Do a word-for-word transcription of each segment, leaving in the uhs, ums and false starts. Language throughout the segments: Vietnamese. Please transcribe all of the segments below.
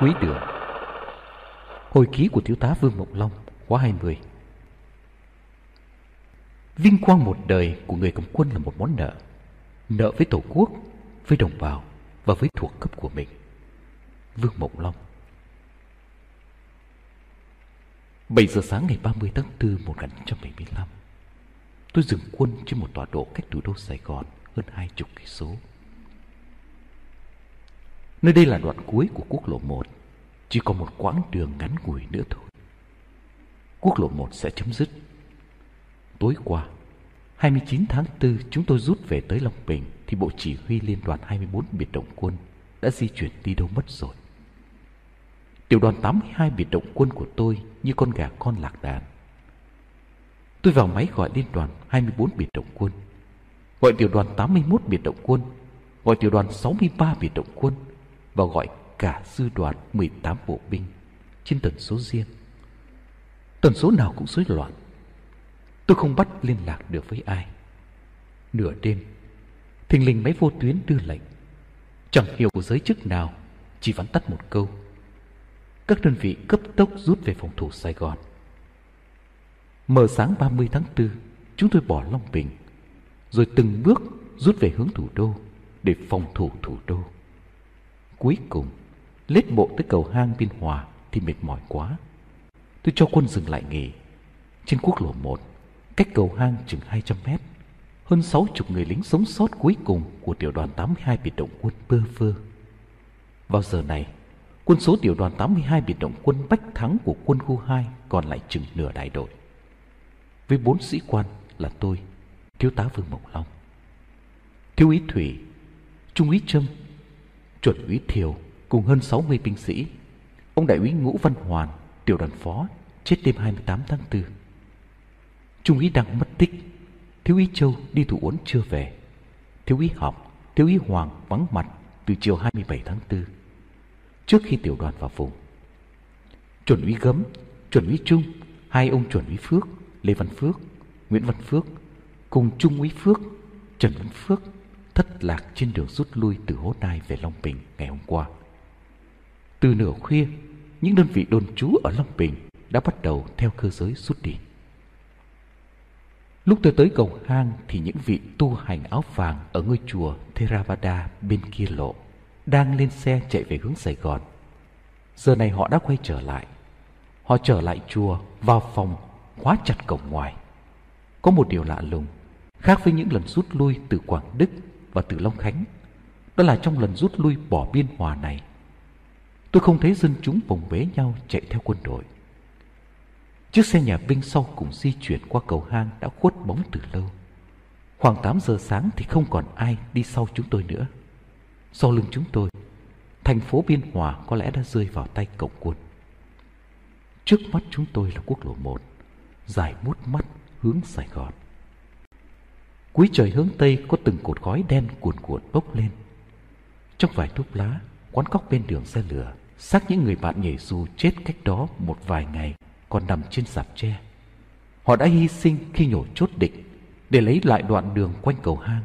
Cuối Đường. Hồi ký của thiếu tá Vương Mộng Long, khóa hai mươi. Vinh quang một đời của người cầm quân là một món nợ. Nợ với Tổ quốc, với đồng bào và với thuộc cấp của mình. Vương Mộng Long. Bảy giờ sáng ngày ba mươi tháng tư năm một nghìn chín trăm bảy mươi lăm, tôi dừng quân trên một tọa độ cách thủ đô Sài Gòn hơn hai mươi cây số. Nơi đây là đoạn cuối của quốc lộ một, chỉ còn một quãng đường ngắn ngủi nữa thôi. Quốc lộ một sẽ chấm dứt. Tối qua, hai mươi chín tháng tư, chúng tôi rút về tới Long Bình thì Bộ Chỉ huy Liên đoàn hai mươi bốn Biệt Động Quân đã di chuyển đi đâu mất rồi. Tiểu đoàn tám mươi hai Biệt Động Quân của tôi như con gà con lạc đàn. Tôi vào máy gọi Liên đoàn hai mươi bốn Biệt Động Quân, gọi Tiểu đoàn tám mươi mốt Biệt Động Quân, gọi Tiểu đoàn sáu mươi ba Biệt Động Quân và gọi cả Sư đoàn mười tám bộ binh trên tần số riêng. Tần số nào cũng rối loạn. Tôi không bắt liên lạc được với ai. Nửa đêm, thình lình máy vô tuyến đưa lệnh. Chẳng hiểu của giới chức nào, chỉ vắn tắt một câu: các đơn vị cấp tốc rút về phòng thủ Sài Gòn. Mờ sáng ba mươi tháng tư, chúng tôi bỏ Long Bình, rồi từng bước rút về hướng thủ đô để phòng thủ thủ đô. Cuối cùng, lết bộ tới cầu hang Biên Hòa thì mệt mỏi quá. Tôi cho quân dừng lại nghỉ. Trên quốc lộ một, cách cầu hang chừng hai trăm mét, hơn sáu mươi người lính sống sót cuối cùng của tiểu đoàn tám mươi hai Biệt Động Quân bơ vơ. Vào giờ này, quân số tiểu đoàn tám mươi hai Biệt Động Quân bách thắng của quân khu hai còn lại chừng nửa đại đội. Với bốn sĩ quan là tôi, thiếu tá Vương Mộng Long, thiếu úy Thủy, trung úy Trâm, chuẩn úy Thiều cùng hơn sáu mươi binh sĩ, ông đại úy Ngũ Văn Hoàn, tiểu đoàn phó, chết đêm hai mươi tám tháng tư. Trung úy Đăng mất tích, thiếu úy Châu đi Thủ Uốn chưa về, thiếu úy Học, thiếu úy Hoàng vắng mặt từ chiều hai mươi bảy tháng tư trước khi tiểu đoàn vào vùng. Chuẩn úy Gấm, chuẩn úy Trung, hai ông chuẩn úy Phước, Lê Văn Phước, Nguyễn Văn Phước cùng trung úy Phước, Trần Văn Phước thất lạc trên đường rút lui từ Hố Nai về Long Bình ngày hôm qua. Từ nửa khuya, những đơn vị đồn trú ở Long Bình đã bắt đầu theo cơ giới rút đi. Lúc tôi tới cầu hang thì những vị tu hành áo vàng ở ngôi chùa Theravada bên kia lộ đang lên xe chạy về hướng Sài Gòn. Giờ này họ đã quay trở lại. Họ trở lại chùa, vào phòng, khóa chặt cổng ngoài. Có một điều lạ lùng, khác với những lần rút lui từ Quảng Đức và từ Long Khánh, đó là trong lần rút lui bỏ Biên Hòa này, tôi không thấy dân chúng bồng bế nhau chạy theo quân đội. Chiếc xe nhà binh sau cùng di chuyển qua cầu hang đã khuất bóng từ lâu. Khoảng tám giờ sáng thì không còn ai đi sau chúng tôi nữa. Sau lưng chúng tôi, thành phố Biên Hòa có lẽ đã rơi vào tay cộng quân. Trước mắt chúng tôi là quốc lộ một, dài mút mắt hướng Sài Gòn. Cuối trời hướng Tây có từng cột khói đen cuồn cuộn bốc lên. Trong vài thuốc lá, quán cóc bên đường xe lửa, xác những người bạn nhảy dù chết cách đó một vài ngày còn nằm trên rạp tre. Họ đã hy sinh khi nhổ chốt địch để lấy lại đoạn đường quanh cầu hang.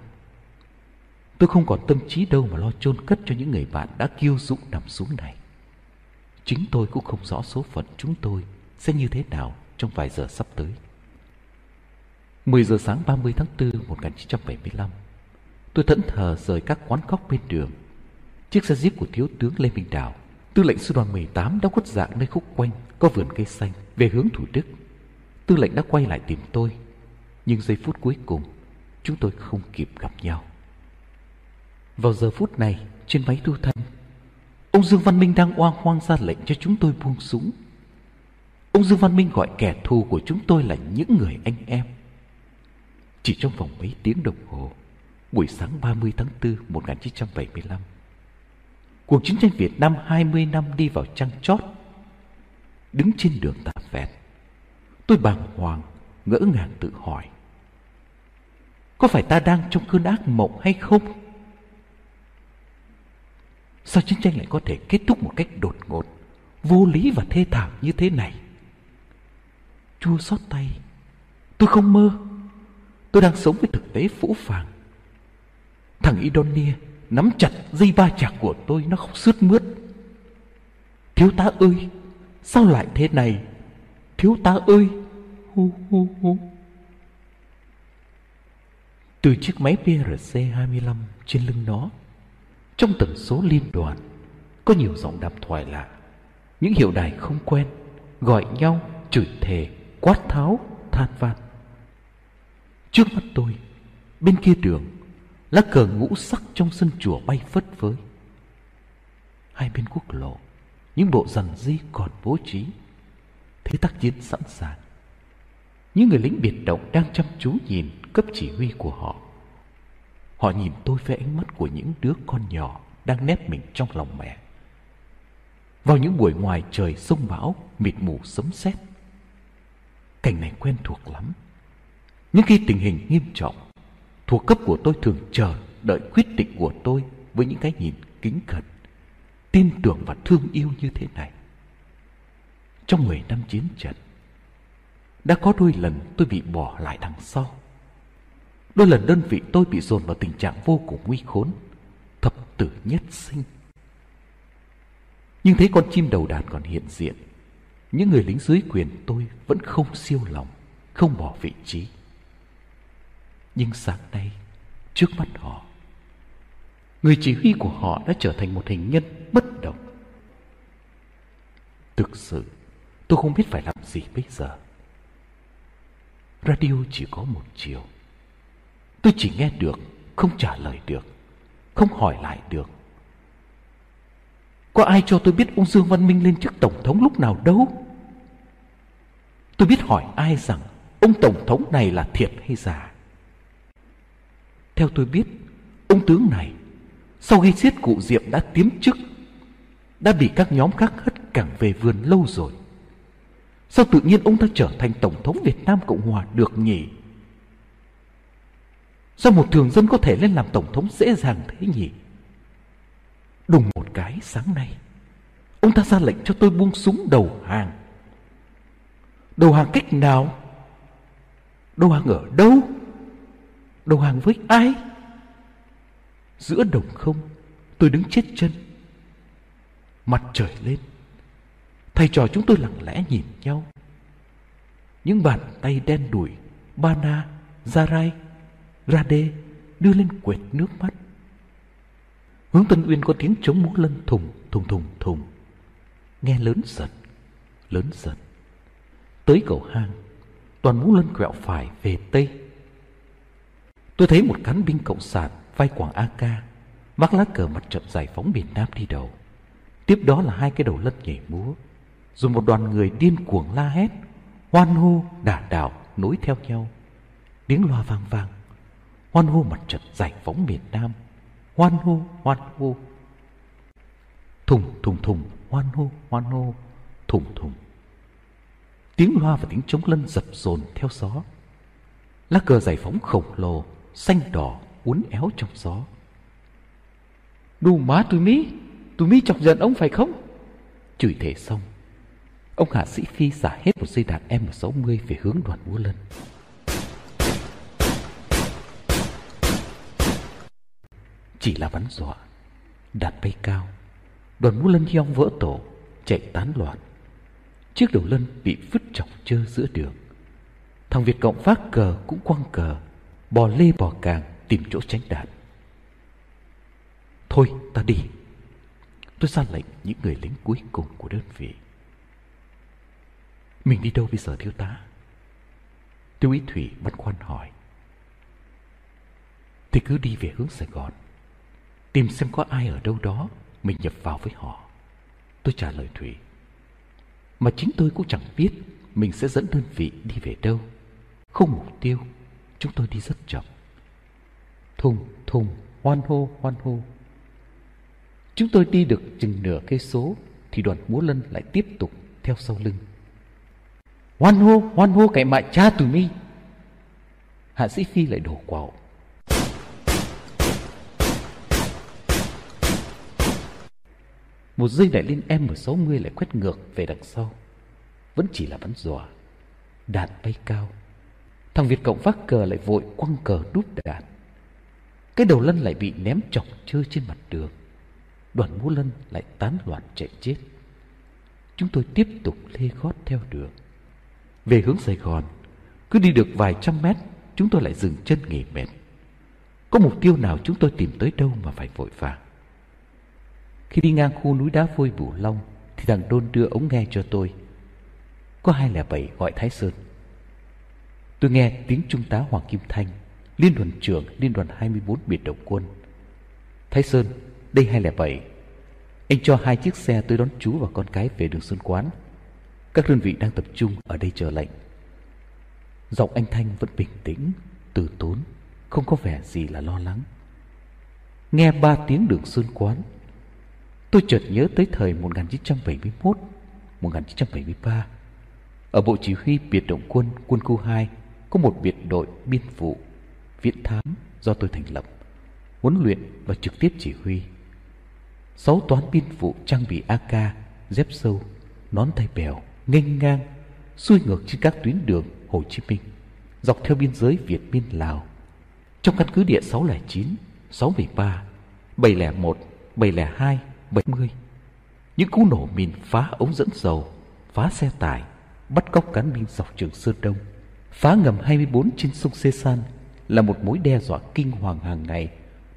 Tôi không còn tâm trí đâu mà lo chôn cất cho những người bạn đã kiêu dũng nằm xuống này. Chính tôi cũng không rõ số phận chúng tôi sẽ như thế nào trong vài giờ sắp tới. mười giờ sáng ba mươi tháng tư năm một nghìn chín trăm bảy mươi lăm, tôi thẫn thờ rời các quán cóc bên đường. Chiếc xe Jeep của Thiếu tướng Lê Minh Đảo, tư lệnh Sư đoàn mười tám đã khuất dạng nơi khúc quanh có vườn cây xanh về hướng Thủ Đức. Tư lệnh đã quay lại tìm tôi, nhưng giây phút cuối cùng chúng tôi không kịp gặp nhau. Vào giờ phút này, trên máy thu thanh, ông Dương Văn Minh đang oang hoang ra lệnh cho chúng tôi buông súng. Ông Dương Văn Minh gọi kẻ thù của chúng tôi là những người anh em. Chỉ trong vòng mấy tiếng đồng hồ, buổi sáng ba mươi tháng tư năm một nghìn chín trăm bảy mươi lăm, cuộc chiến tranh Việt Nam hai mươi năm đi vào trăng chót. Đứng trên đường Tà Vẹt, tôi bàng hoàng, ngỡ ngàng tự hỏi: có phải ta đang trong cơn ác mộng hay không? Sao chiến tranh lại có thể kết thúc một cách đột ngột, vô lý và thê thảm như thế này? Chua xót tay, tôi không mơ. Tôi đang sống với thực tế phũ phàng. Thằng Idonia nắm chặt dây ba chạc của tôi, nó không sướt mướt. Thiếu tá ơi, sao lại thế này? Thiếu tá ơi! Hu hu hu. Từ chiếc máy P R C hai mươi lăm trên lưng nó, trong tần số liên đoàn có nhiều giọng đàm thoại lạ, những hiệu đài không quen, gọi nhau, chửi thề, quát tháo, than van. Trước mắt tôi, bên kia đường, lá cờ ngũ sắc trong sân chùa bay phất phới. Hai bên quốc lộ, những bộ dàn di còn bố trí, thế tác chiến sẵn sàng. Những người lính biệt động đang chăm chú nhìn cấp chỉ huy của họ. Họ nhìn tôi với ánh mắt của những đứa con nhỏ đang nép mình trong lòng mẹ. Vào những buổi ngoài trời sông bão, mịt mù sấm sét, cảnh này quen thuộc lắm. Nhưng khi tình hình nghiêm trọng, thuộc cấp của tôi thường chờ đợi quyết định của tôi với những cái nhìn kính cẩn, tin tưởng và thương yêu như thế này. Trong mười năm chiến trận, đã có đôi lần tôi bị bỏ lại đằng sau. Đôi lần đơn vị tôi bị dồn vào tình trạng vô cùng nguy khốn, thập tử nhất sinh. Nhưng thấy con chim đầu đàn còn hiện diện, những người lính dưới quyền tôi vẫn không siêu lòng, không bỏ vị trí. Nhưng sáng nay, trước mắt họ, người chỉ huy của họ đã trở thành một hình nhân bất động. Thực sự, tôi không biết phải làm gì bây giờ. Radio chỉ có một chiều. Tôi chỉ nghe được, không trả lời được, không hỏi lại được. Có ai cho tôi biết ông Dương Văn Minh lên chức tổng thống lúc nào đâu? Tôi biết hỏi ai rằng ông tổng thống này là thiệt hay giả? Theo tôi biết, ông tướng này sau khi giết cụ Diệm đã tiến chức, đã bị các nhóm khác hất cẳng về vườn lâu rồi. Sao tự nhiên ông ta trở thành tổng thống Việt Nam Cộng Hòa được nhỉ? Sao một thường dân có thể lên làm tổng thống dễ dàng thế nhỉ? Đùng một cái sáng nay, ông ta ra lệnh cho tôi buông súng đầu hàng. Đầu hàng cách nào? Đầu hàng ở đâu? Đầu hàng với ai? Giữa đồng không, tôi đứng chết chân. Mặt trời lên, thầy trò chúng tôi lặng lẽ nhìn nhau. Những bàn tay đen đủi, ba na, da rai, ra đê đưa lên quệt nước mắt. Hướng Tân Uyên có tiếng trống múa lân thùng, thùng thùng thùng, nghe lớn dần, lớn dần. Tới cầu hang, toàn múa lân quẹo phải về Tây. Tôi thấy một cán binh cộng sản vai quàng a ca, vác lá cờ Mặt trận Giải phóng Miền Nam đi đầu. Tiếp đó là hai cái đầu lân nhảy múa, rồi một đoàn người điên cuồng la hét, hoan hô, đả đảo, nối theo nhau. Tiếng loa vang vang, hoan hô Mặt trận Giải phóng Miền Nam, hoan hô, hoan hô. Thùng, thùng, thùng, hoan hô, hoan hô, thùng, thùng. Tiếng loa và tiếng trống lân dập dồn theo gió. Lá cờ Giải phóng khổng lồ, xanh đỏ, uốn éo trong gió. Đù má tụi mí, tụi mí chọc giận ông phải không? Chửi thề xong, ông hạ sĩ Phi xả hết một dây đạn M sáu mươi về hướng đoàn múa lân. Chỉ là bắn dọa, đạn bay cao, đoàn múa lân hiong vỡ tổ, chạy tán loạn. Chiếc đầu lân bị vứt chỏng chơ giữa đường. Thằng Việt Cộng vác cờ cũng quăng cờ, bò lê bò càng tìm chỗ tránh đạn. Thôi ta đi, tôi ra lệnh những người lính cuối cùng của đơn vị. Mình đi đâu bây giờ thiếu tá? Thiếu úy Thủy băn khoăn hỏi. Thì cứ đi về hướng Sài Gòn, tìm xem có ai ở đâu đó, mình nhập vào với họ, tôi trả lời Thủy. Mà chính tôi cũng chẳng biết mình sẽ dẫn đơn vị đi về đâu. Không mục tiêu, chúng tôi đi rất chậm. Thùng, thùng, hoan hô, hoan hô. Chúng tôi đi được chừng nửa cây số thì đoàn múa lân lại tiếp tục theo sau lưng. Hoan hô, hoan hô cái mại cha tụi mi. Hạ sĩ Phi lại đổ quạo. Một dây đại liên M sáu mươi lại quét ngược về đằng sau. Vẫn chỉ là bắn dọa, đạn bay cao. Thằng Việt Cộng vác cờ lại vội quăng cờ đúp đạn. Cái đầu lân lại bị ném chỏng chơ trên mặt đường. Đoàn múa lân lại tán loạn chạy chết. chúng tôi tiếp tục lê gót theo đường về hướng Sài Gòn. Cứ đi được vài trăm mét, chúng tôi lại dừng chân nghỉ mệt. Có mục tiêu nào chúng tôi tìm tới đâu mà phải vội vàng. Khi đi ngang khu núi đá vôi Bửu Long thì thằng Đôn đưa ống nghe cho tôi. Có hai không bảy gọi Thái Sơn. Tôi nghe tiếng Trung tá Hoàng Kim Thanh, Liên đoàn trưởng Liên đoàn hai mươi bốn Biệt Động Quân. Thái Sơn, đây hai không bảy. Anh cho hai chiếc xe tới đón chú và con cái về đường Sơn Quán. Các đơn vị đang tập trung ở đây chờ lệnh. Giọng anh Thanh vẫn bình tĩnh, từ tốn, không có vẻ gì là lo lắng. Nghe ba tiếng đường Sơn Quán, tôi chợt nhớ tới thời một chín bảy mốt, một chín bảy ba. Ở Bộ Chỉ huy Biệt động quân, quân khu hai, có một biệt đội biên vụ, viễn thám do tôi thành lập, huấn luyện và trực tiếp chỉ huy. Sáu toán biên vụ trang bị a ca, dép sâu, nón tay bèo, nghênh ngang, xuôi ngược trên các tuyến đường Hồ Chí Minh, dọc theo biên giới Việt Biên Lào. Trong căn cứ địa sáu không chín, sáu bảy ba, bảy không một, bảy không hai, bảy không, những cú nổ mìn phá ống dẫn dầu, phá xe tải, bắt cóc cán binh dọc Trường Sơn Đông, phá ngầm hai mươi bốn trên sông Sê San là một mối đe dọa kinh hoàng hàng ngày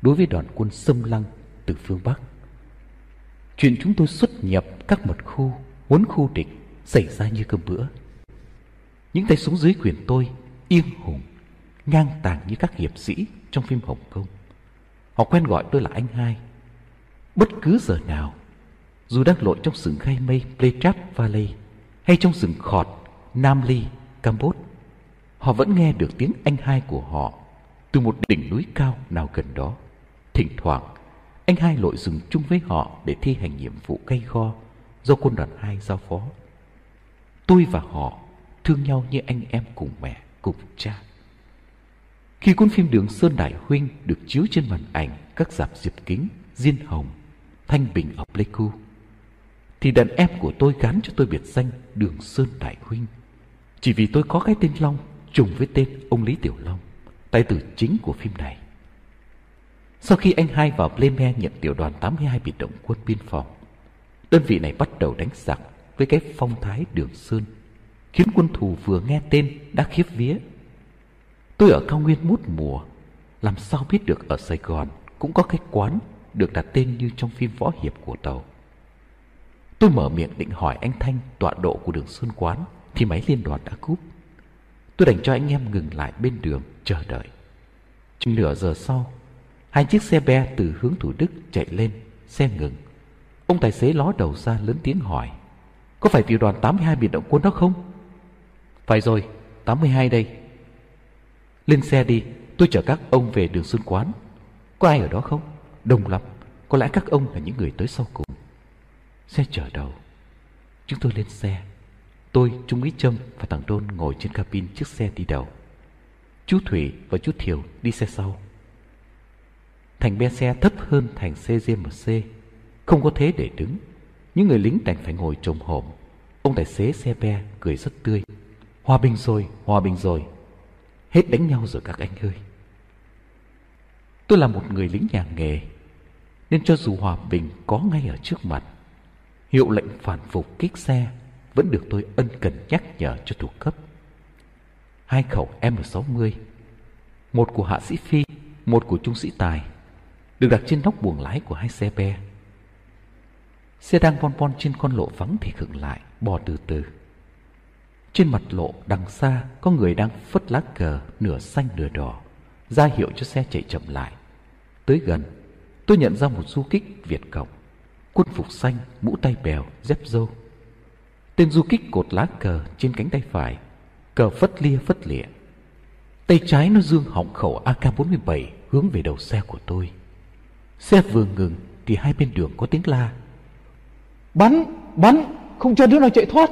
đối với đoàn quân xâm lăng từ phương Bắc. Chuyện chúng tôi xuất nhập các mật khu, huấn khu địch xảy ra như cơm bữa. Những tay súng dưới quyền tôi yên hùng, ngang tàng như các hiệp sĩ trong phim Hồng Kông. Họ quen gọi tôi là anh Hai. Bất cứ giờ nào, dù đang lội trong rừng gai mây Pletrap Valley hay trong rừng khọt Nam Ly, Campuchia, họ vẫn nghe được tiếng anh Hai của họ từ một đỉnh núi cao nào gần đó. Thỉnh thoảng, anh Hai lội rừng chung với họ để thi hành nhiệm vụ cày kho do quân đoàn hai giao phó. Tôi và họ thương nhau như anh em cùng mẹ, cùng cha. Khi cuốn phim Đường Sơn Đại Huynh được chiếu trên màn ảnh các rạp Diệp Kính, Diên Hồng, Thanh Bình ở Pleiku, thì đàn em của tôi gắn cho tôi biệt danh Đường Sơn Đại Huynh, chỉ vì tôi có cái tên Long trùng với tên ông Lý Tiểu Long, tài tử chính của phim này. Sau khi anh Hai vào Plei Me nhận tiểu đoàn tám mươi hai Biệt động quân biên phòng, đơn vị này bắt đầu đánh giặc với cái phong thái Đường Sơn, khiến quân thù vừa nghe tên đã khiếp vía. Tôi ở cao nguyên mút mùa, làm sao biết được ở Sài Gòn cũng có cái quán được đặt tên như trong phim võ hiệp của Tàu. Tôi mở miệng định hỏi anh Thanh tọa độ của đường Sơn Quán thì máy liên đoàn đã cúp. Tôi đành cho anh em ngừng lại bên đường chờ đợi. Chừng nửa giờ sau, hai chiếc xe be từ hướng Thủ Đức chạy lên, xe ngừng. Ông tài xế ló đầu ra lớn tiếng hỏi: "Có phải tiểu đoàn tám mươi hai Biệt động quân đó không?" "Phải rồi, tám mươi hai đây." "Lên xe đi, tôi chở các ông về đường Sơn Quán. Có ai ở đó không? Đông lắm, có lẽ các ông là những người tới sau cùng." Xe chở đầu. Chúng tôi lên xe. Tôi, Trung úy Trâm và thằng Đôn ngồi trên cabin chiếc xe đi đầu. Chú Thủy và chú Thiều đi xe sau. Thành be xe thấp hơn thành xê giê em xê, không có thế để đứng. Những người lính đành phải ngồi chồm hổm. Ông tài xế xe be cười rất tươi: "Hòa bình rồi, hòa bình rồi. Hết đánh nhau rồi các anh ơi." Tôi là một người lính nhà nghề, nên cho dù hòa bình có ngay ở trước mặt, hiệu lệnh phản phục kích xe vẫn được tôi ân cần nhắc nhở cho thuộc cấp. Hai khẩu em sáu mươi, một của hạ sĩ Phi, một của trung sĩ Tài, được đặt trên nóc buồng lái của hai xe be. Xe đang von von trên con lộ vắng thì khựng lại, bò từ từ. Trên mặt lộ đằng xa có người đang phất lá cờ nửa xanh nửa đỏ, ra hiệu cho xe chạy chậm lại. Tới gần, tôi nhận ra một du kích Việt Cộng, quân phục xanh, mũ tay bèo, dép râu. Tên du kích cột lá cờ trên cánh tay phải, cờ phất lia phất lịa. Tay trái nó dương họng khẩu a ca bốn mươi bảy hướng về đầu xe của tôi. Xe vừa ngừng thì hai bên đường có tiếng la: "Bắn, bắn, không cho đứa nào chạy thoát."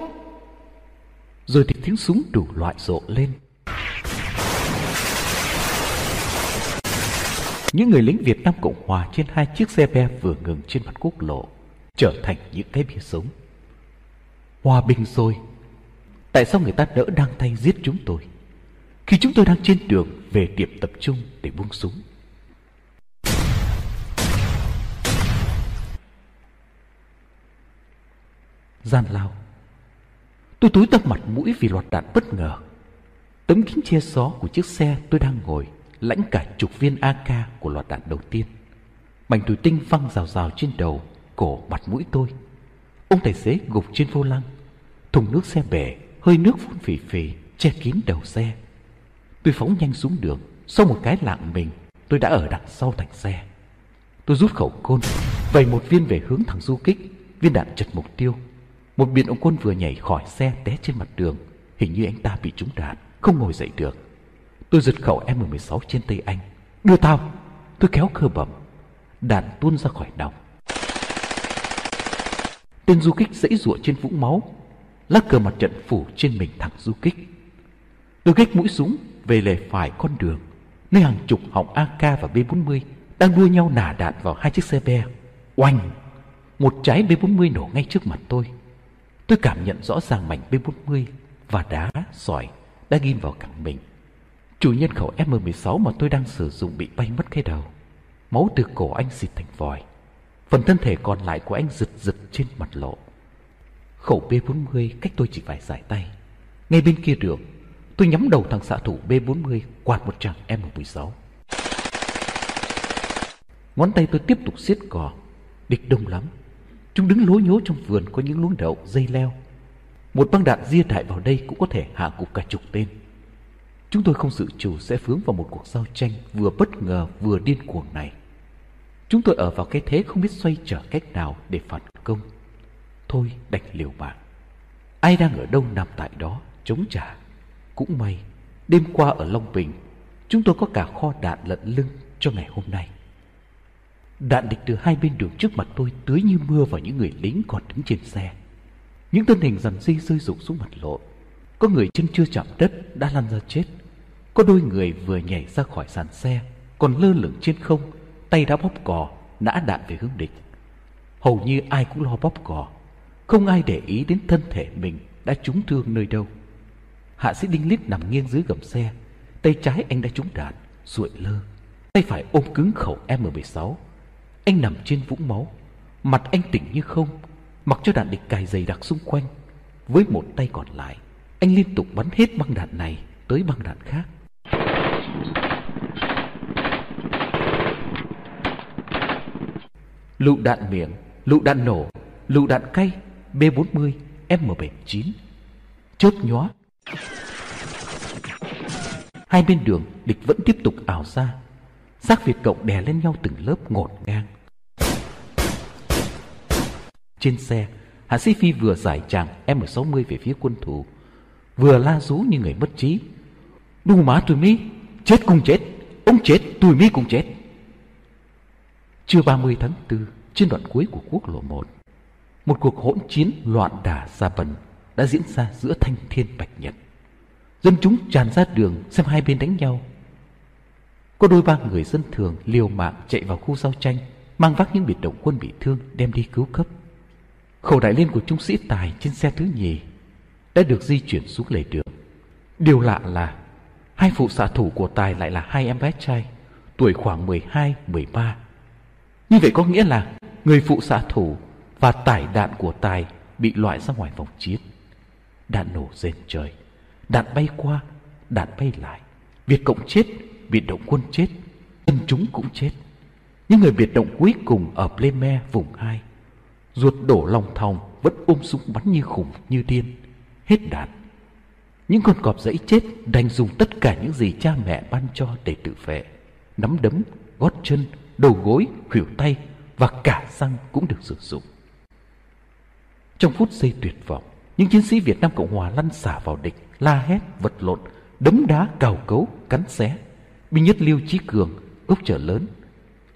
Rồi thì tiếng súng đủ loại rộ lên. Những người lính Việt Nam Cộng Hòa trên hai chiếc xe be vừa ngừng trên mặt quốc lộ trở thành những cái bia sống. Hòa bình rồi. Tại sao người ta đỡ đang tay giết chúng tôi khi chúng tôi đang trên đường về điểm tập trung để buông súng? Gian lao. Tôi túi tấp mặt mũi vì loạt đạn bất ngờ. Tấm kính che gió của chiếc xe tôi đang ngồi lãnh cả chục viên a ca của loạt đạn đầu tiên. Mảnh thủy tinh văng rào rào trên đầu, cổ, mặt mũi tôi. Ông tài xế gục trên vô lăng. Thùng nước xe bể, hơi nước phun phì phì che kín đầu xe. Tôi phóng nhanh xuống đường. Sau một cái lạng mình, tôi đã ở đằng sau thành xe. Tôi rút khẩu côn, vẩy một viên về hướng thằng du kích. Viên đạn chật mục tiêu. Một biệt động quân vừa nhảy khỏi xe té trên mặt đường. Hình như anh ta bị trúng đạn, không ngồi dậy được. Tôi giật khẩu em mười sáu trên tay anh. Đưa tao! Tôi kéo cơ bẩm. Đạn tuôn ra khỏi nòng. Tên du kích giãy giụa trên vũng máu. Lá cờ mặt trận phủ trên mình thằng du kích. Tôi ghét mũi súng về lề phải con đường, nơi hàng chục họng a ca và bê bốn mươi đang đua nhau nả đạn vào hai chiếc xe be. Oanh! Một trái bê bốn mươi nổ ngay trước mặt tôi. Tôi cảm nhận rõ ràng mảnh bê bốn mươi và đá, sỏi đã ghim vào cẳng mình. Chủ nhân khẩu em mười sáu mà tôi đang sử dụng bị bay mất cái đầu. Máu từ cổ anh xịt thành vòi. Phần thân thể còn lại của anh giật giật trên mặt lộ. Khẩu bê bốn mươi cách tôi chỉ vài dải tay. Ngay bên kia đường, tôi nhắm đầu thằng xạ thủ bê bốn mươi quạt một tràng em mười sáu. Ngón tay tôi tiếp tục siết cò. Địch đông lắm. Chúng đứng lố nhố trong vườn có những luống đậu, dây leo. Một băng đạn ria đại vào đây cũng có thể hạ gục cả chục tên. Chúng tôi không dự trù sẽ vướng vào một cuộc giao tranh vừa bất ngờ vừa điên cuồng này. Chúng tôi ở vào cái thế không biết xoay trở cách nào để phản công. Thôi đành liều mạng. Ai đang ở đâu nằm tại đó chống trả. Cũng may, đêm qua ở Long Bình, chúng tôi có cả kho đạn lận lưng cho ngày hôm nay. Đạn địch từ hai bên đường trước mặt tôi tưới như mưa vào những người lính còn đứng trên xe. Những thân hình rằn rì rơi rụng xuống mặt lộ. Có người chân chưa chạm đất đã lăn ra chết. Có đôi người vừa nhảy ra khỏi sàn xe, còn lơ lửng trên không, tay đã bóp cò, nã đạn về hướng địch. Hầu như ai cũng lo bóp cò, không ai để ý đến thân thể mình đã trúng thương nơi đâu. Hạ sĩ Đinh Lít nằm nghiêng dưới gầm xe, tay trái anh đã trúng đạn, ruội lơ, tay phải ôm cứng khẩu em mười sáu. Anh nằm trên vũng máu, mặt anh tỉnh như không, mặc cho đạn địch cài dày đặc xung quanh. Với một tay còn lại, anh liên tục bắn hết băng đạn này tới băng đạn khác. Lựu đạn miệng, lựu đạn nổ, lựu đạn cay, bê bốn mươi, em bảy mươi chín. Chớp nhóa. Hai bên đường, địch vẫn tiếp tục ảo ra. Xác Việt Cộng đè lên nhau từng lớp ngổn ngang. Trên xe, hạ sĩ Phi vừa giải tràng em sáu mươi về phía quân thù, vừa la rú như người mất trí. Đù má tụi mi, chết cùng chết, ông chết tụi mi cùng chết. Trưa ba mươi tháng tư, trên đoạn cuối của quốc lộ một, một cuộc hỗn chiến loạn đả ra bần đã diễn ra giữa thanh thiên bạch nhật. Dân chúng tràn ra đường xem hai bên đánh nhau. Có đôi ba người dân thường liều mạng chạy vào khu giao tranh, mang vác những biệt động quân bị thương đem đi cứu cấp. Khẩu đại liên của trung sĩ Tài trên xe thứ nhì đã được di chuyển xuống lề đường. Điều lạ là hai phụ xạ thủ của Tài lại là hai em bé trai tuổi khoảng mười hai, mười ba. Như vậy có nghĩa là người phụ xạ thủ và tải đạn của Tài bị loại ra ngoài vòng chiến. Đạn nổ rền trời, đạn bay qua, đạn bay lại. Việt Cộng chết, biệt động quân chết, dân chúng cũng chết. Những người biệt động cuối cùng ở Plei Me vùng hai, ruột đổ lòng thòng vẫn ôm súng bắn như khủng như điên. Hết đạn. Những con cọp dẫy chết đành dùng tất cả những gì cha mẹ ban cho để tự vệ. Nắm đấm, gót chân, đầu gối, khuỷu tay và cả răng cũng được sử dụng. Trong phút giây tuyệt vọng, những chiến sĩ Việt Nam Cộng Hòa lăn xả vào địch, la hét, vật lộn, đấm đá, cào cấu, cắn xé. Binh nhất Liêu Chí Cường, gốc Chợ Lớn,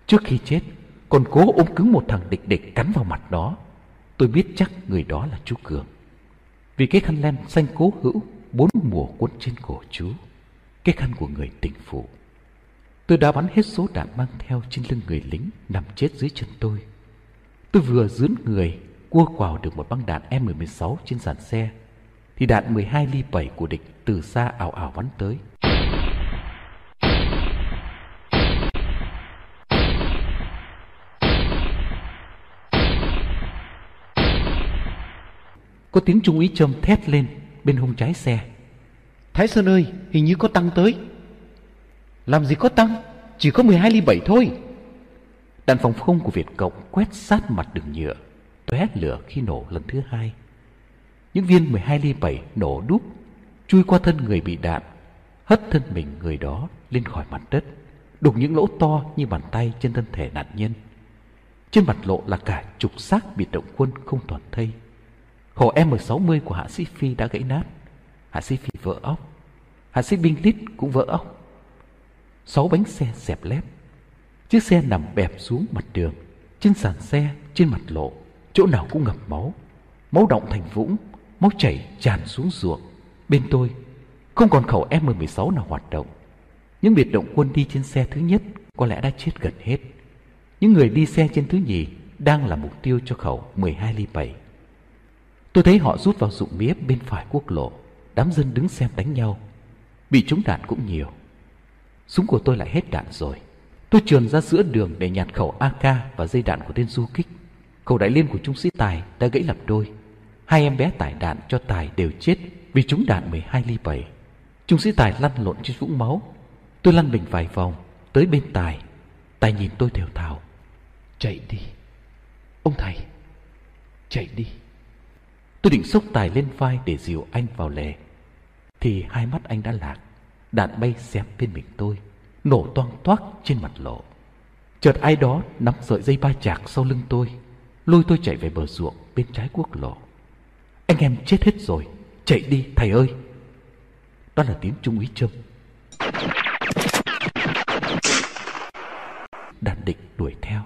trước khi chết còn cố ôm cứng một thằng địch để cắn vào mặt nó. Tôi biết chắc người đó là chú Cường, vì cái khăn len xanh cố hữu bốn mùa quấn trên cổ chú, cái khăn của người tình phụ. Tôi đã bắn hết số đạn mang theo trên lưng người lính nằm chết dưới chân tôi. Tôi vừa dướn người cua quào được một băng đạn em mười sáu trên sàn xe thì đạn mười hai ly bảy của địch từ xa ào ào bắn tới. Có tiếng trung úy Trơm thét lên bên hông trái xe: "Thái Sơn ơi, hình như có tăng tới." "Làm gì có tăng, chỉ có mười hai ly bảy thôi." Đạn phòng không của Việt Cộng quét sát mặt đường nhựa, tóe lửa khi nổ lần thứ hai. Những viên mười hai ly bảy nổ đúp chui qua thân người bị đạn, hất thân mình người đó lên khỏi mặt đất, đục những lỗ to như bàn tay trên thân thể nạn nhân. Trên mặt lộ là cả chục xác biệt động quân không toàn thây. Khẩu M sáu mươi của hạ sĩ Phi đã gãy nát, hạ sĩ Phi vỡ óc, hạ sĩ Binh Lít cũng vỡ óc. Sáu bánh xe dẹp lép, chiếc xe nằm bẹp xuống mặt đường, trên sàn xe, trên mặt lộ, chỗ nào cũng ngập máu, máu đọng thành vũng, máu chảy tràn xuống ruộng. Bên tôi không còn khẩu M mười sáu nào hoạt động. Những biệt động quân đi trên xe thứ nhất có lẽ đã chết gần hết. Những người đi xe trên thứ nhì đang là mục tiêu cho khẩu mười hai ly bảy. Tôi thấy họ rút vào ruộng mía bên phải quốc lộ. Đám dân đứng xem đánh nhau, bị trúng đạn cũng nhiều. Súng của tôi lại hết đạn rồi. Tôi trườn ra giữa đường để nhặt khẩu a ca và dây đạn của tên du kích. Khẩu đại liên của trung sĩ Tài đã gãy làm đôi. Hai em bé tải đạn cho Tài đều chết vì trúng đạn mười hai ly bảy. Trung sĩ Tài lăn lộn trên vũng máu. Tôi lăn mình vài vòng tới bên Tài. Tài nhìn tôi thều thào: "Chạy đi ông thầy, chạy đi." Tôi định xốc Tài lên vai để dìu anh vào lề thì hai mắt anh đã lạc. Đạn bay xém bên mình tôi, nổ toang toác trên mặt lộ. Chợt ai đó nắm sợi dây ba chạc sau lưng tôi, lôi tôi chạy về bờ ruộng bên trái quốc lộ. "Anh em chết hết rồi, chạy đi thầy ơi." Đó là tiếng trung úy Trâm. Đạn địch đuổi theo.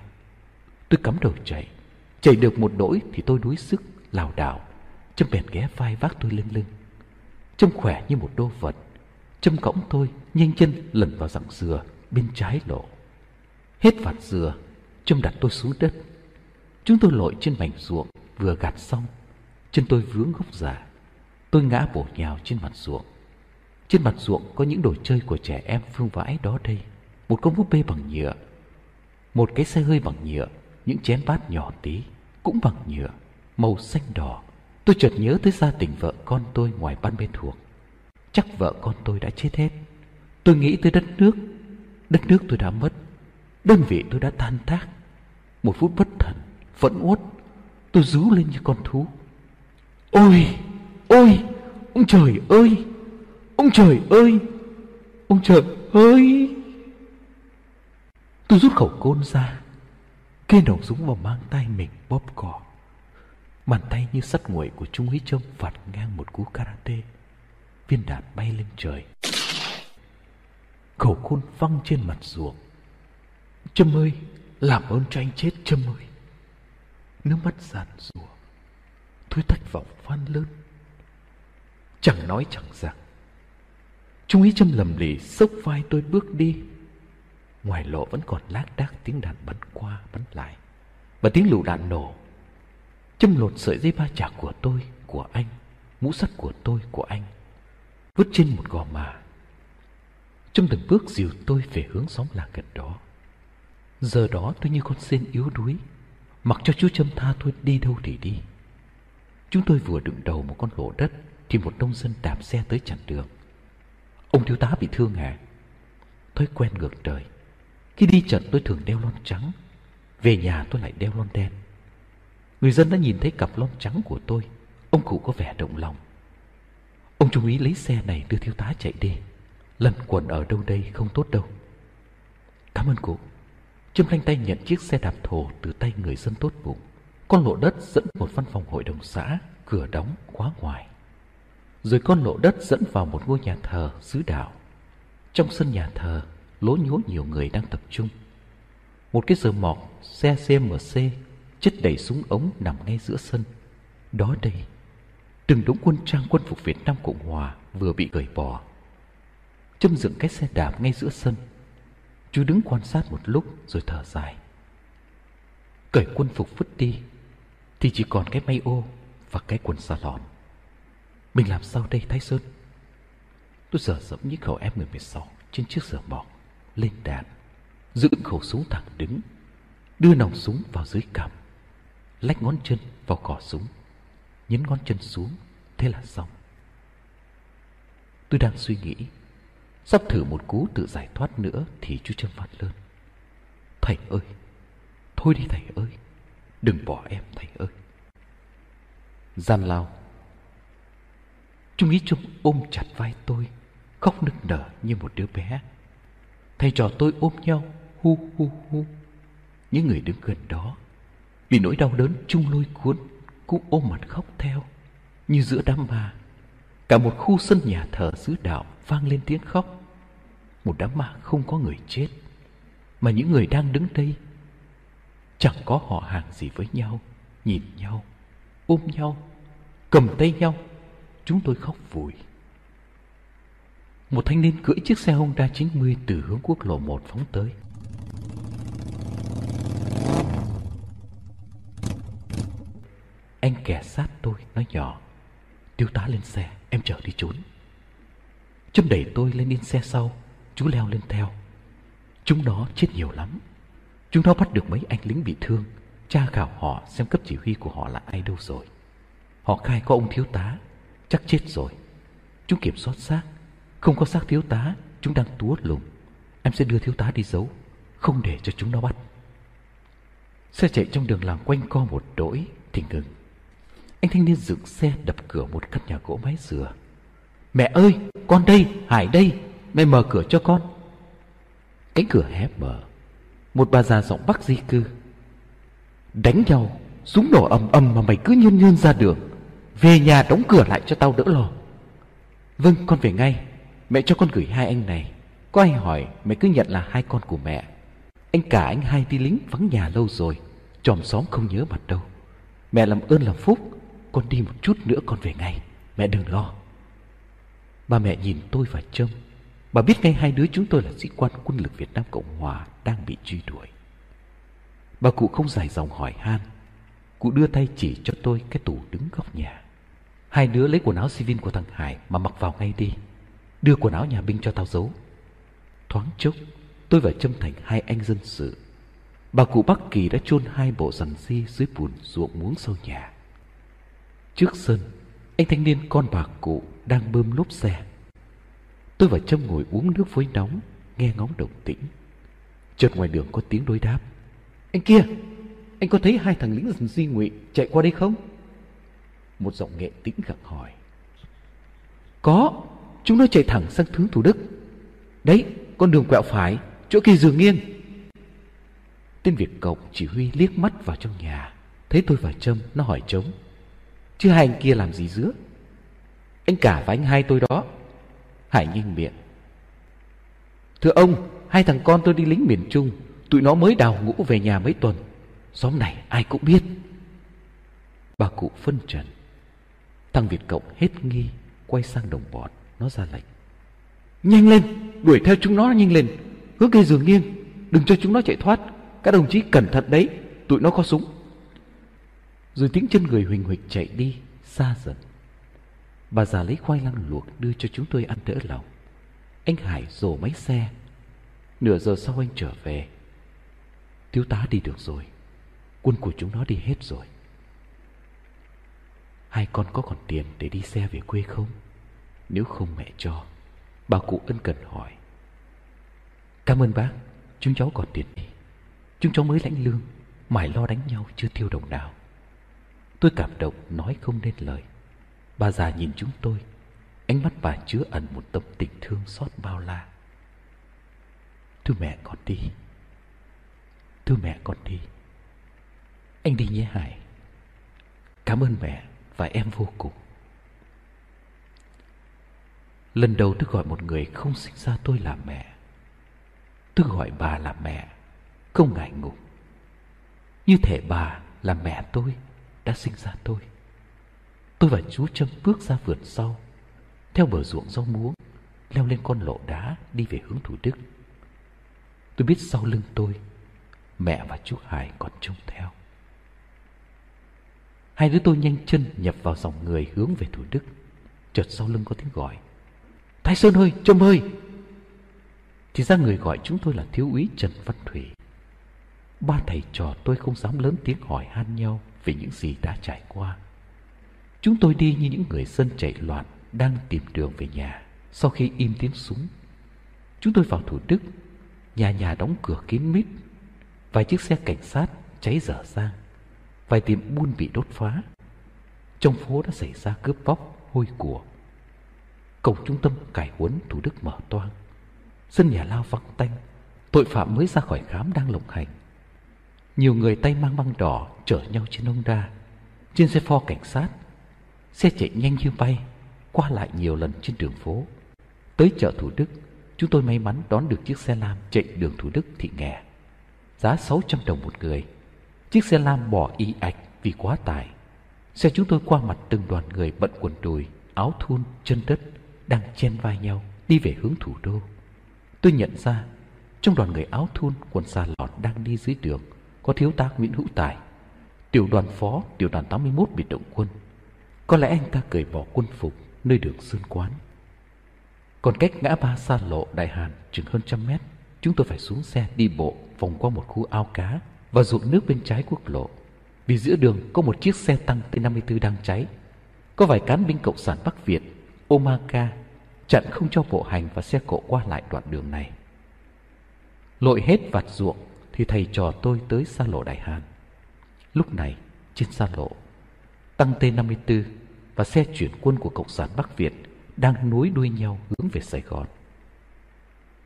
Tôi cắm đầu chạy. Chạy được một đỗi thì tôi đuối sức lảo đảo. Trâm bèn ghé vai vác tôi lên lưng. Trâm khỏe như một đô vật. Trâm cõng tôi nhanh chân lẩn vào rặng dừa bên trái lộ. Hết vạt dừa, Trâm đặt tôi xuống đất. Chúng tôi lội trên mảnh ruộng vừa gạt xong. Chân tôi vướng gốc giả. Tôi ngã bổ nhào trên mặt ruộng. Trên mặt ruộng có những đồ chơi của trẻ em phương vãi đó đây. Một con búp bê bằng nhựa, một cái xe hơi bằng nhựa, những chén bát nhỏ tí cũng bằng nhựa, màu xanh đỏ. Tôi chợt nhớ tới gia tình vợ con tôi ngoài Ban Mê Thuộc. Chắc vợ con tôi đã chết hết. Tôi nghĩ tới đất nước. Đất nước tôi đã mất, đơn vị tôi đã tan tác. Một phút bất thần, phẫn uất, tôi rú lên như con thú: "Ôi, ôi, ông trời ơi, ông trời ơi, ông trời ơi!" Tôi rút khẩu côn ra, kê nòng súng vào mang tay mình bóp cò. Bàn tay như sắt nguội của trung úy Trâm vạt ngang một cú karate. Viên đạn bay lên trời, khẩu côn văng trên mặt ruộng. "Trâm ơi, làm ơn cho anh chết Trâm ơi." Nước mắt giàn rủa, tôi thất vọng van lớn, chẳng nói chẳng rằng. Trung úy Trâm lầm lì xốc vai tôi bước đi. Ngoài lộ vẫn còn lác đác tiếng đạn bắn qua bắn lại và tiếng lựu đạn nổ. Trâm lột sợi dây ba chạc của tôi, của anh, mũ sắt của tôi, của anh, vứt trên một gò mà. Trâm từng bước dìu tôi về hướng xóm làng gần đó. Giờ đó tôi như con sen yếu đuối, mặc cho chú Trâm tha tôi đi đâu thì đi. Chúng tôi vừa đụng đầu một con lỗ đất thì một nông dân đạp xe tới chặn đường. "Ông thiếu tá bị thương à?" Thói quen ngược đời, khi đi trận tôi thường đeo lon trắng, về nhà tôi lại đeo lon đen. Người dân đã nhìn thấy cặp lon trắng của tôi. Ông cụ có vẻ động lòng. "Ông trung úy lấy xe này đưa thiếu tá chạy đi, lẩn quẩn ở đâu đây không tốt đâu." "Cảm ơn cụ." Trâm lanh tay nhận chiếc xe đạp thổ từ tay người dân tốt bụng. Con lộ đất dẫn một văn phòng hội đồng xã, cửa đóng khóa ngoài. Rồi con lộ đất dẫn vào một ngôi nhà thờ xứ đạo. Trong sân nhà thờ lố nhố nhiều người đang tập trung. Một cái giờ mọc, xe xê em xê chất đầy súng ống nằm ngay giữa sân. Đó đây, từng đống quân trang quân phục Việt Nam Cộng Hòa vừa bị cởi bỏ. Trâm dựng cái xe đạp ngay giữa sân. Chú đứng quan sát một lúc rồi thở dài. Cởi quân phục vứt đi thì chỉ còn cái may ô và cái quần xà lòn. "Mình làm sao đây Thái Sơn?" Tôi giở giẫm những khẩu em mười sáu trên chiếc giở mỏng, lên đạn, giữ khẩu súng thẳng đứng, đưa nòng súng vào dưới cằm, lách ngón chân vào cò súng, nhấn ngón chân xuống, thế là xong. Tôi đang suy nghĩ sắp thử một cú tự giải thoát nữa thì chú Trâm vặn lên: "Thầy ơi, thôi đi thầy ơi, đừng bỏ em thầy ơi." Gian lao, Trung úy Trâm ôm chặt vai tôi, khóc nức nở như một đứa bé. Thầy trò tôi ôm nhau hu hu hu. Những người đứng gần đó vì nỗi đau đớn chung lôi cuốn cũng ôm mặt khóc theo. Như giữa đám ma, cả một khu sân nhà thờ xứ đạo vang lên tiếng khóc. Một đám ma không có người chết, mà những người đang đứng đây chẳng có họ hàng gì với nhau. Nhìn nhau, ôm nhau, cầm tay nhau, chúng tôi khóc vùi. Một thanh niên cưỡi chiếc xe Honda chín mươi từ hướng quốc lộ một phóng tới. Anh kẻ sát tôi nói nhỏ: "Thiếu tá lên xe, em chở đi trốn." Trâm đẩy tôi lên yên xe sau, chú leo lên theo. Chúng nó chết nhiều lắm. Chúng nó bắt được mấy anh lính bị thương, tra khảo họ xem cấp chỉ huy của họ là ai đâu rồi. Họ khai có ông thiếu tá, chắc chết rồi. Chúng kiểm soát xác, không có xác thiếu tá, chúng đang túa lùng. Em sẽ đưa thiếu tá đi giấu, không để cho chúng nó bắt. Xe chạy trong đường làng quanh co một đỗi thì ngừng. Anh thanh niên dựng xe đập cửa một căn nhà gỗ mái dừa: "Mẹ ơi, con đây, Hải đây, mẹ mở cửa cho con." Cánh cửa hé mở, một bà già giọng Bắc di cư: "Đánh nhau, súng nổ ầm ầm mà mày cứ nhơn nhơn ra đường. Về nhà đóng cửa lại cho tao đỡ lo." "Vâng, con về ngay. Mẹ cho con gửi hai anh này. Có ai hỏi, mẹ cứ nhận là hai con của mẹ. Anh cả anh hai đi lính vắng nhà lâu rồi, chòm xóm không nhớ mặt đâu. Mẹ làm ơn làm phúc, con đi một chút nữa con về ngay, mẹ đừng lo." Bà mẹ nhìn tôi và Trâm. Bà biết ngay hai đứa chúng tôi là sĩ quan quân lực Việt Nam Cộng Hòa đang bị truy đuổi. Bà cụ không dài dòng hỏi han. Cụ đưa tay chỉ cho tôi cái tủ đứng góc nhà: "Hai đứa lấy quần áo civil của thằng Hải mà mặc vào ngay đi. Đưa quần áo nhà binh cho tao giấu." Thoáng chốc, tôi và Trâm thành hai anh dân sự. Bà cụ Bắc Kỳ đã chôn hai bộ rằn di dưới bùn ruộng muống sau nhà. Trước sân, anh thanh niên con bà cụ đang bơm lốp xe. Tôi và Trâm ngồi uống nước với nóng, nghe ngóng động tĩnh. Chợt ngoài đường có tiếng đối đáp: "Anh kia, anh có thấy hai thằng lính rằn di ngụy chạy qua đây không?" Một giọng nghệ tĩnh gặng hỏi: "Có, chúng nó chạy thẳng sang hướng Thủ Đức. Đấy, con đường quẹo phải, chỗ kia giường nghiêng." Tên Việt Cộng chỉ huy liếc mắt vào trong nhà, thấy tôi và Trâm, nó hỏi trống: "Chứ hai anh kia làm gì dứa?" "Anh cả và anh hai tôi đó." Hải nhanh miệng: "Thưa ông, hai thằng con tôi đi lính miền Trung, tụi nó mới đào ngũ về nhà mấy tuần. Xóm này ai cũng biết." Bà cụ phân trần. Thằng Việt Cộng hết nghi, quay sang đồng bọn, nó ra lệnh: "Nhanh lên, đuổi theo chúng nó nhanh lên, hướng cây giường nghiêng, đừng cho chúng nó chạy thoát. Các đồng chí cẩn thận đấy, tụi nó có súng." Rồi tiếng chân người huỳnh huỳnh chạy đi, xa dần. Bà già lấy khoai lang luộc đưa cho chúng tôi ăn đỡ lòng. Anh Hải rồ máy xe. Nửa giờ sau anh trở về: "Thiếu tá đi được rồi, quân của chúng nó đi hết rồi. Hai con có còn tiền để đi xe về quê không? Nếu không mẹ cho." Bà cụ ân cần hỏi: "Cảm ơn bác, chúng cháu còn tiền đi. Chúng cháu mới lãnh lương, mải lo đánh nhau chưa tiêu đồng nào." Tôi cảm động nói không nên lời. Bà già nhìn chúng tôi, ánh mắt bà chứa ẩn một tấm tình thương xót bao la: "Thưa mẹ con đi, thưa mẹ con đi. Anh đi nhé Hải. Cảm ơn mẹ và em vô cùng." Lần đầu tôi gọi một người không sinh ra tôi là mẹ. Tôi gọi bà là mẹ, không ngại ngùng, như thể bà là mẹ tôi đã sinh ra tôi. Tôi và chú Trâm bước ra vườn sau, theo bờ ruộng rau muống, leo lên con lộ đá đi về hướng Thủ Đức. Tôi biết sau lưng tôi, mẹ và chú Hải còn trông theo. Hai đứa tôi nhanh chân nhập vào dòng người hướng về Thủ Đức. Chợt sau lưng có tiếng gọi: "Thái Sơn ơi, Trâm ơi!" Thì ra người gọi chúng tôi là thiếu úy Trần Văn Thủy. Ba thầy trò tôi không dám lớn tiếng hỏi han nhau về những gì đã trải qua. Chúng tôi đi như những người dân chạy loạn đang tìm đường về nhà. Sau khi im tiếng súng, chúng tôi vào Thủ Đức. Nhà nhà đóng cửa kín mít. Vài chiếc xe cảnh sát cháy dở dang, vài tiệm buôn bị đốt phá. Trong phố đã xảy ra cướp bóc, hôi của. Cổng trung tâm cải huấn Thủ Đức mở toang, sân nhà lao vắng tanh. Tội phạm mới ra khỏi khám đang lộng hành. Nhiều người tay mang băng đỏ chở nhau trên ông đa, trên xe pho cảnh sát. Xe chạy nhanh như bay, qua lại nhiều lần trên đường phố. Tới chợ Thủ Đức, chúng tôi may mắn đón được chiếc xe lam chạy đường Thủ Đức Thị Nghè, giá sáu trăm đồng một người. Chiếc xe lam bỏ y ạch vì quá tải. Xe chúng tôi qua mặt từng đoàn người bận quần đùi, áo thun, chân đất, đang chen vai nhau đi về hướng thủ đô. Tôi nhận ra trong đoàn người áo thun, quần xà lọt đang đi dưới đường có thiếu tá Nguyễn Hữu Tài, tiểu đoàn phó tiểu đoàn tám mươi mốt Biệt Động Quân. Có lẽ anh ta cởi bỏ quân phục nơi đường Sơn Quán. Còn cách ngã ba xa lộ Đại Hàn chừng hơn trăm mét, chúng tôi phải xuống xe đi bộ vòng qua một khu ao cá và ruộng nước bên trái quốc lộ. Vì giữa đường có một chiếc xe tăng T năm mươi tư đang cháy. Có vài cán binh Cộng sản Bắc Việt, Omaka, chặn không cho bộ hành và xe cộ qua lại đoạn đường này. Lội hết vạt ruộng thì thầy trò tôi tới xa lộ Đại Hàn. Lúc này, trên xa lộ, tăng T năm mươi tư và xe chuyển quân của Cộng sản Bắc Việt đang nối đuôi nhau hướng về Sài Gòn.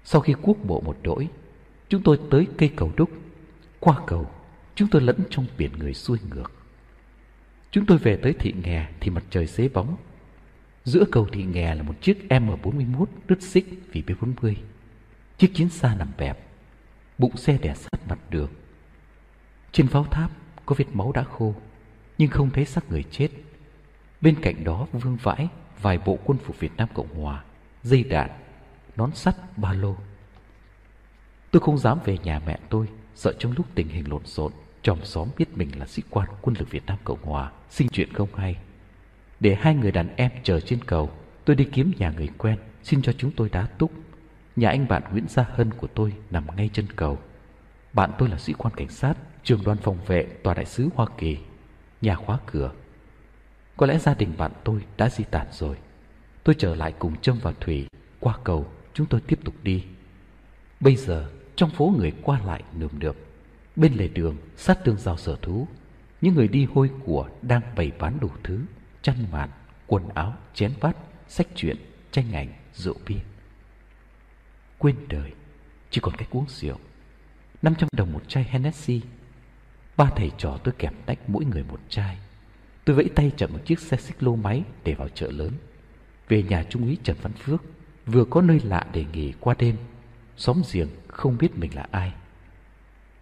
Sau khi quốc bộ một đỗi, chúng tôi tới cây cầu Đúc. Qua cầu, chúng tôi lẫn trong biển người xuôi ngược. Chúng tôi về tới Thị Nghè thì mặt trời xế bóng. Giữa cầu Thị Nghè là một chiếc M bốn mươi mốt đứt xích vì B bốn mươi. Chiếc chiến xa nằm bẹp, bụng xe đè sát mặt đường. Trên pháo tháp có vết máu đã khô, nhưng không thấy xác người chết. Bên cạnh đó vương vãi vài bộ quân phục Việt Nam Cộng Hòa, dây đạn, nón sắt, ba lô. Tôi không dám về nhà mẹ tôi, sợ trong lúc tình hình lộn xộn, chòm xóm biết mình là sĩ quan quân lực Việt Nam Cộng Hòa, sinh chuyện không hay. Để hai người đàn em chờ trên cầu, tôi đi kiếm nhà người quen, xin cho chúng tôi đá túc. Nhà anh bạn Nguyễn Gia Hân của tôi nằm ngay chân cầu. Bạn tôi là sĩ quan cảnh sát, trưởng đoàn phòng vệ Tòa Đại sứ Hoa Kỳ, nhà khóa cửa. Có lẽ gia đình bạn tôi đã di tản rồi. Tôi trở lại cùng Trâm và Thủy. Qua cầu, chúng tôi tiếp tục đi. Bây giờ, trong phố người qua lại nườm nượp. Bên lề đường, sát đường rào sở thú, những người đi hôi của đang bày bán đủ thứ: chăn màn, quần áo, chén bát, sách truyện, tranh ảnh, rượu bia. Quên đời, chỉ còn cách uống rượu. năm trăm đồng một chai Hennessy. Ba thầy trò tôi kẹp tách mỗi người một chai. Tôi vẫy tay chặn một chiếc xe xích lô máy để vào chợ lớn. Về nhà trung úy Trần Văn Phước, vừa có nơi lạ để nghỉ qua đêm. Xóm giềng không biết mình là ai.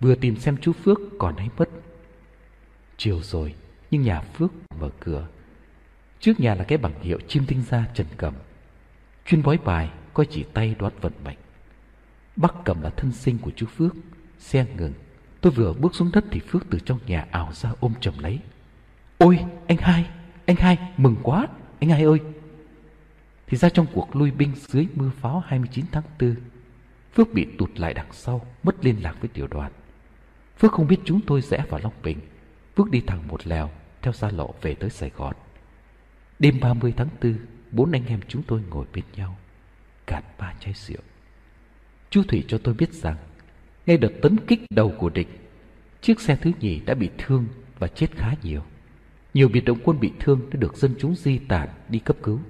Vừa tìm xem chú Phước còn hay mất. Chiều rồi nhưng nhà Phước mở cửa. Trước nhà là cái bảng hiệu chim tinh gia Trần Cầm, chuyên bói bài, coi chỉ tay đoán vận mệnh. Bác Cầm là thân sinh của chú Phước. Xe ngừng, tôi vừa bước xuống đất thì Phước từ trong nhà ảo ra ôm chầm lấy. Ôi anh hai, anh hai mừng quá, anh hai ơi. Thì ra trong cuộc lui binh dưới mưa pháo hai mươi chín tháng tư, Phước bị tụt lại đằng sau, mất liên lạc với tiểu đoàn. Phước không biết chúng tôi rẽ vào Long Bình. Phước đi thẳng một lèo theo xa lộ về tới Sài Gòn. Đêm ba mươi tháng tư, bốn anh em chúng tôi ngồi bên nhau, cạn ba chai rượu. Chú Thủy cho tôi biết rằng ngay đợt tấn kích đầu của địch, chiếc xe thứ nhì đã bị thương và chết khá nhiều. Nhiều biệt động quân bị thương đã được dân chúng di tản đi cấp cứu.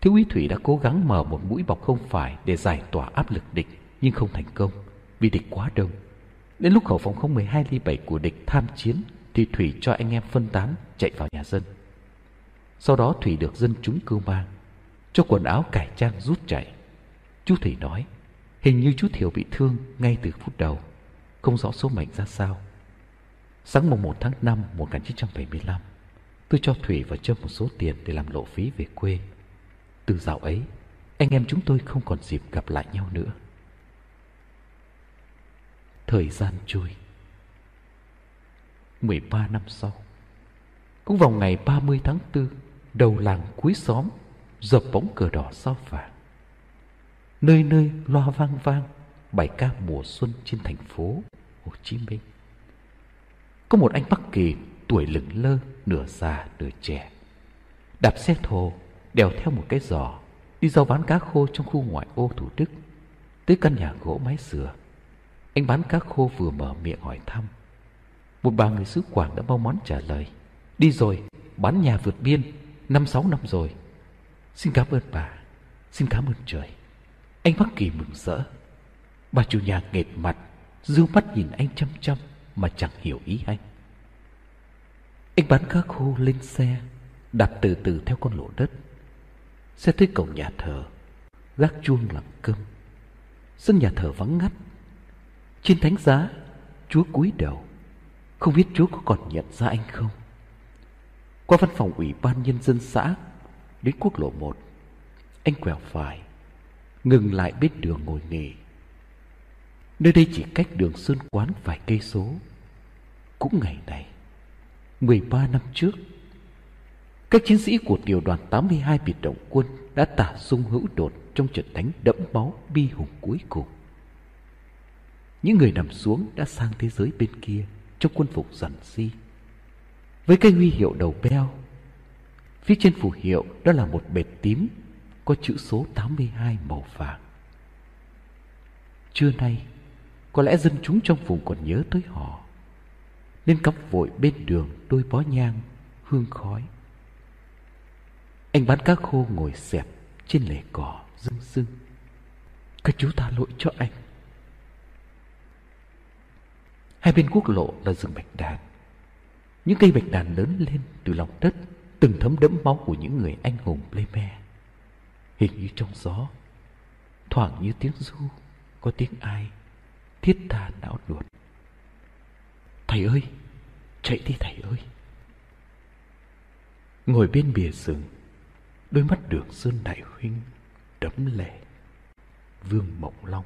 Thiếu úy Thủy đã cố gắng mở một mũi bọc không phải để giải tỏa áp lực địch, nhưng không thành công vì địch quá đông. Đến lúc khẩu phòng không mười hai ly bảy của địch tham chiến thì Thủy cho anh em phân tán chạy vào nhà dân. Sau đó Thủy được dân chúng cưu mang, cho quần áo cải trang rút chạy. Chú Thủy nói hình như chú Thiều bị thương ngay từ phút đầu, không rõ số mệnh ra sao. Sáng mùng một tháng năm một nghìn chín trăm bảy mươi lăm, tôi cho Thủy và Trâm một số tiền để làm lộ phí về quê. Từ dạo ấy, anh em chúng tôi không còn dịp gặp lại nhau nữa. Thời gian trôi. mười ba năm sau, cũng vào ngày ba mươi tháng tư, đầu làng cuối xóm dập bóng cờ đỏ sao vàng. Nơi nơi loa vang vang bài ca mùa xuân trên thành phố Hồ Chí Minh. Có một anh Bắc Kỳ tuổi lửng lơ, nửa già nửa trẻ, đạp xe thồ đèo theo một cái giỏ, đi giao bán cá khô trong khu ngoại ô Thủ Đức, tới căn nhà gỗ mái dừa. Anh bán cá khô vừa mở miệng hỏi thăm, một bà người xứ Quảng đã mau món trả lời: đi rồi, bán nhà vượt biên năm sáu năm rồi. Xin cảm ơn bà, xin cảm ơn trời. Anh Bắc Kỳ mừng rỡ. Bà chủ nhà nghệt mặt, dương mắt nhìn anh chăm chăm mà chẳng hiểu ý anh. Anh bán cá khô lên xe, đạp từ từ theo con lộ đất. Xe tới cổng nhà thờ, gác chuông làm cơm. Sân nhà thờ vắng ngắt. Trên thánh giá, Chúa cúi đầu. Không biết Chúa có còn nhận ra anh không? Qua văn phòng Ủy ban Nhân dân xã đến quốc lộ một, anh quẹo phải, ngừng lại bên đường ngồi nghỉ. Nơi đây chỉ cách đường Sơn Quán vài cây số. Cũng ngày này, mười ba năm trước, các chiến sĩ của Tiểu đoàn tám mươi hai Biệt Động Quân đã tả sung hữu đột trong trận đánh đẫm máu bi hùng cuối cùng. Những người nằm xuống đã sang thế giới bên kia trong quân phục giản dị, với cái huy hiệu đầu beo. Phía trên phù hiệu đó là một bệt tím có chữ số tám mươi hai màu vàng. Trưa nay, có lẽ dân chúng trong vùng còn nhớ tới họ, nên cắm vội bên đường đôi bó nhang, hương khói. Anh bán cá khô ngồi xẹp trên lề cỏ rưng rưng. Các chú tha lỗi cho anh. Hai bên quốc lộ là rừng bạch đàn. Những cây bạch đàn lớn lên từ lòng đất, từng thấm đẫm máu của những người anh hùng Plei Me. Hình như trong gió, thoảng như tiếng ru, có tiếng ai thiết tha não nuột: thầy ơi, chạy đi thầy ơi. Ngồi bên bìa rừng, đôi mắt Đường Sơn Đại Huynh đẫm lệ. Vương Mộng Long.